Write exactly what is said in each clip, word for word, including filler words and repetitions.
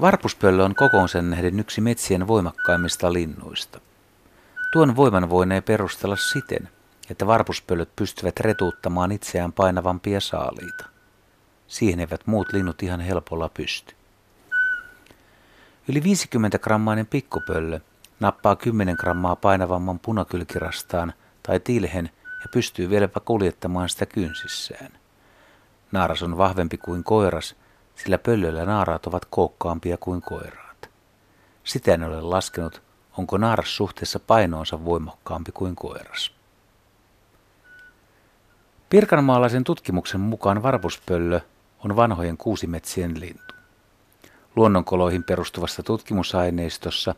Varpuspöllö on kokoonsa nähden yksi metsien voimakkaimmista linnuista. Tuon voiman voinee perustella siten, että varpuspöllöt pystyvät retuuttamaan itseään painavampia saaliita. Siihen eivät muut linnut ihan helpolla pysty. Yli viisikymmentä grammainen pikkupöllö nappaa kymmenen grammaa painavamman punakylkirastaan tai tilhen ja pystyy vieläpä kuljettamaan sitä kynsissään. Naaras on vahvempi kuin koiras, sillä pöllöllä naaraat ovat kookkaampia kuin koiraat. Sitä en ole laskenut, onko naaras suhteessa painoonsa voimakkaampi kuin koiras. Pirkanmaalaisen tutkimuksen mukaan varpuspöllö on vanhojen kuusimetsien lintu. Luonnonkoloihin perustuvassa tutkimusaineistossa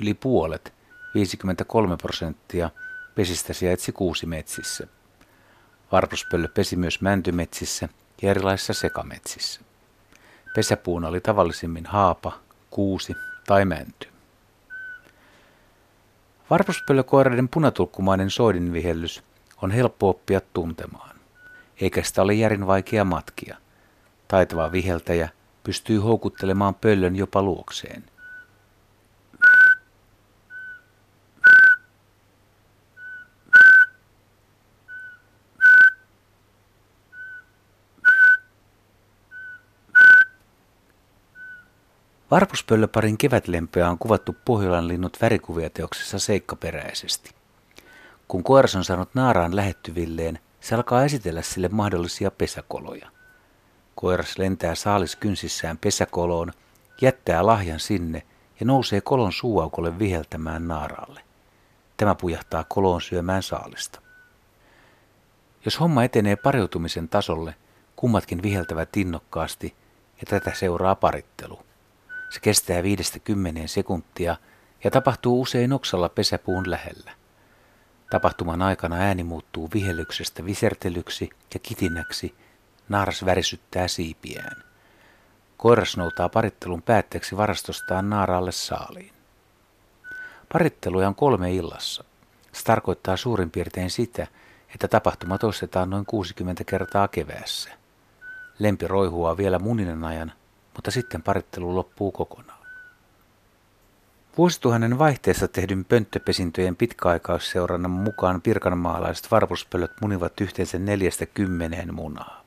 yli puolet, viisikymmentäkolme prosenttia, pesistä sijaitsi kuusimetsissä. Varpuspöllö pesi myös mäntymetsissä ja erilaisissa sekametsissä. Pesäpuuna oli tavallisimmin haapa, kuusi tai mänty. Varpuspöllökoiraiden punatulkkumainen soidinvihellys on helppo oppia tuntemaan, eikä sitä ole järin vaikea matkia. Taitava viheltäjä pystyy houkuttelemaan pöllön jopa luokseen. Varpuspöllöparin kevätlempeä on kuvattu Pohjolan linnut värikuviateoksessa seikkaperäisesti. Kun koiras on saanut naaraan lähettyvilleen, se alkaa esitellä sille mahdollisia pesäkoloja. Koiras lentää saaliskynsissään pesäkoloon, jättää lahjan sinne ja nousee kolon suuaukolle viheltämään naaraalle. Tämä pujahtaa koloon syömään saalista. Jos homma etenee pariutumisen tasolle, kummatkin viheltävät innokkaasti ja tätä seuraa parittelu. Se kestää viidestä kymmeneen sekuntia ja tapahtuu usein oksalla pesäpuun lähellä. Tapahtuman aikana ääni muuttuu vihellyksestä visertelyksi ja kitinäksi, naaras värisyttää siipiään. Koiras noutaa parittelun päätteeksi varastostaan naaraalle saaliin. Paritteluja on kolme illassa. Se tarkoittaa suurin piirtein sitä, että tapahtuma toistetaan noin kuusikymmentä kertaa keväässä. Lempi roihuaa vielä muninen ajan, mutta sitten parittelu loppuu kokonaan. Vuosituhannen vaihteessa tehdyn pönttöpesintöjen pitkäaikausseurannan mukaan pirkanmaalaiset varpuspöllöt munivat yhteensä neljästä kymmeneen munaa.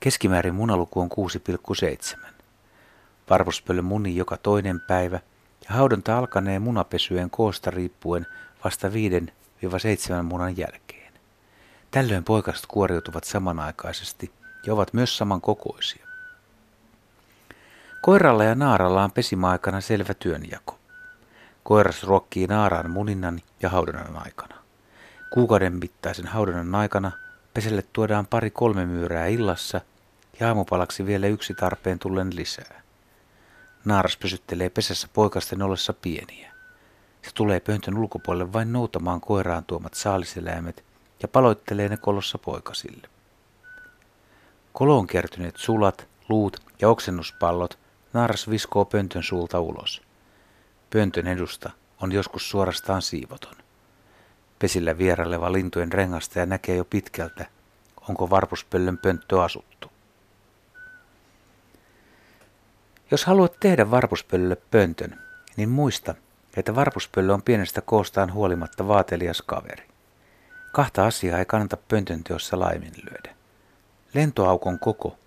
Keskimäärin munaluku on kuusi pilkku seitsemän. Varpuspöllö munii joka toinen päivä ja haudonta alkanee munapesyjen koosta riippuen vasta viidestä seitsemään munan jälkeen. Tällöin poikaset kuoriutuvat samanaikaisesti ja ovat myös samankokoisia. Koiralla ja naaralla on pesimäaikana selvä työnjako. Koiras ruokkii naaraan muninnan ja haudonnan aikana. Kuukauden mittaisen haudonnan aikana peselle tuodaan pari kolme myyrää illassa ja aamupalaksi vielä yksi tarpeen tullen lisää. Naaras pysyttelee pesässä poikasten ollessa pieniä. Se tulee pöntön ulkopuolelle vain noutamaan koiraan tuomat saaliseläimet ja paloittelee ne kolossa poikasille. Koloon kertyneet sulat, luut ja oksennuspallot naaras viskoo pöntön suulta ulos. Pöntön edusta on joskus suorastaan siivoton. Pesillä vieraileva lintujen rengastaja näkee jo pitkältä, onko varpuspöllön pönttö asuttu. Jos haluat tehdä varpuspöllölle pöntön, niin muista, että varpuspöllö on pienestä koostaan huolimatta vaatelias kaveri. Kahta asiaa ei kannata pöntön teossa laiminlyödä. Lentoaukon koko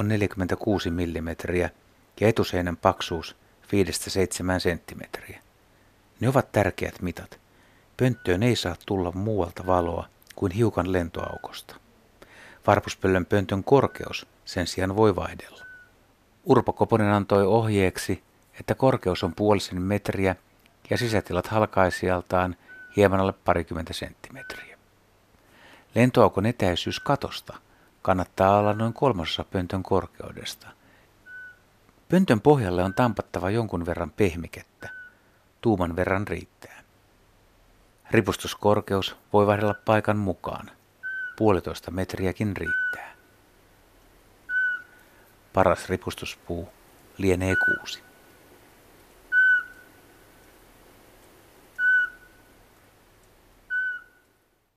on neljäkymmentäkuusi millimetriä ja etuseinän paksuus viidestä seitsemään senttimetriin. Ne ovat tärkeät mitat. Pönttöön ei saa tulla muualta valoa kuin hiukan lentoaukosta. Varpuspöllön pöntön korkeus sen sijaan voi vaihdella. Urpo Koponen antoi ohjeeksi, että korkeus on puolisen metriä ja sisätilat halkaisijaltaan hieman alle parikymmentä senttimetriä. Lentoaukon etäisyys katosta kannattaa olla noin kolmasosa pöntön korkeudesta. Pöntön pohjalle on tampattava jonkun verran pehmikettä. Tuuman verran riittää. Ripustuskorkeus voi vaihdella paikan mukaan. Puolitoista metriäkin riittää. Paras ripustuspuu lienee kuusi.